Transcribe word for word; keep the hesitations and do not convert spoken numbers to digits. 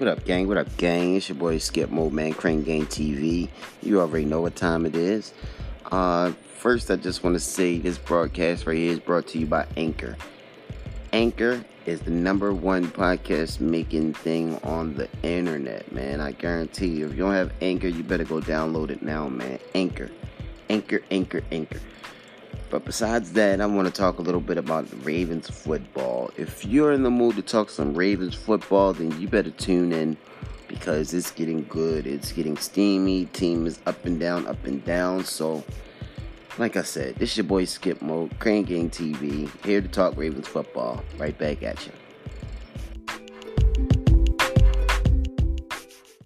What up, gang? What up, gang? It's your boy Skip Mode, man. Crane Gang T V. You already know what time it is. Uh, first, I just want to say this broadcast right here is brought to you by Anchor. Anchor is the number one podcast making thing on the internet, man. I guarantee you. If you don't have Anchor, you better go download it now, man. Anchor. Anchor, Anchor, Anchor. But besides that, I want to talk a little bit about the Ravens football. If you're in the mood to talk some Ravens football, then you better tune in because it's getting good. It's getting steamy. Team is up and down, up and down. So, like I said, this is your boy Skip Mode, Crane Gang T V, here to talk Ravens football. Right back at you.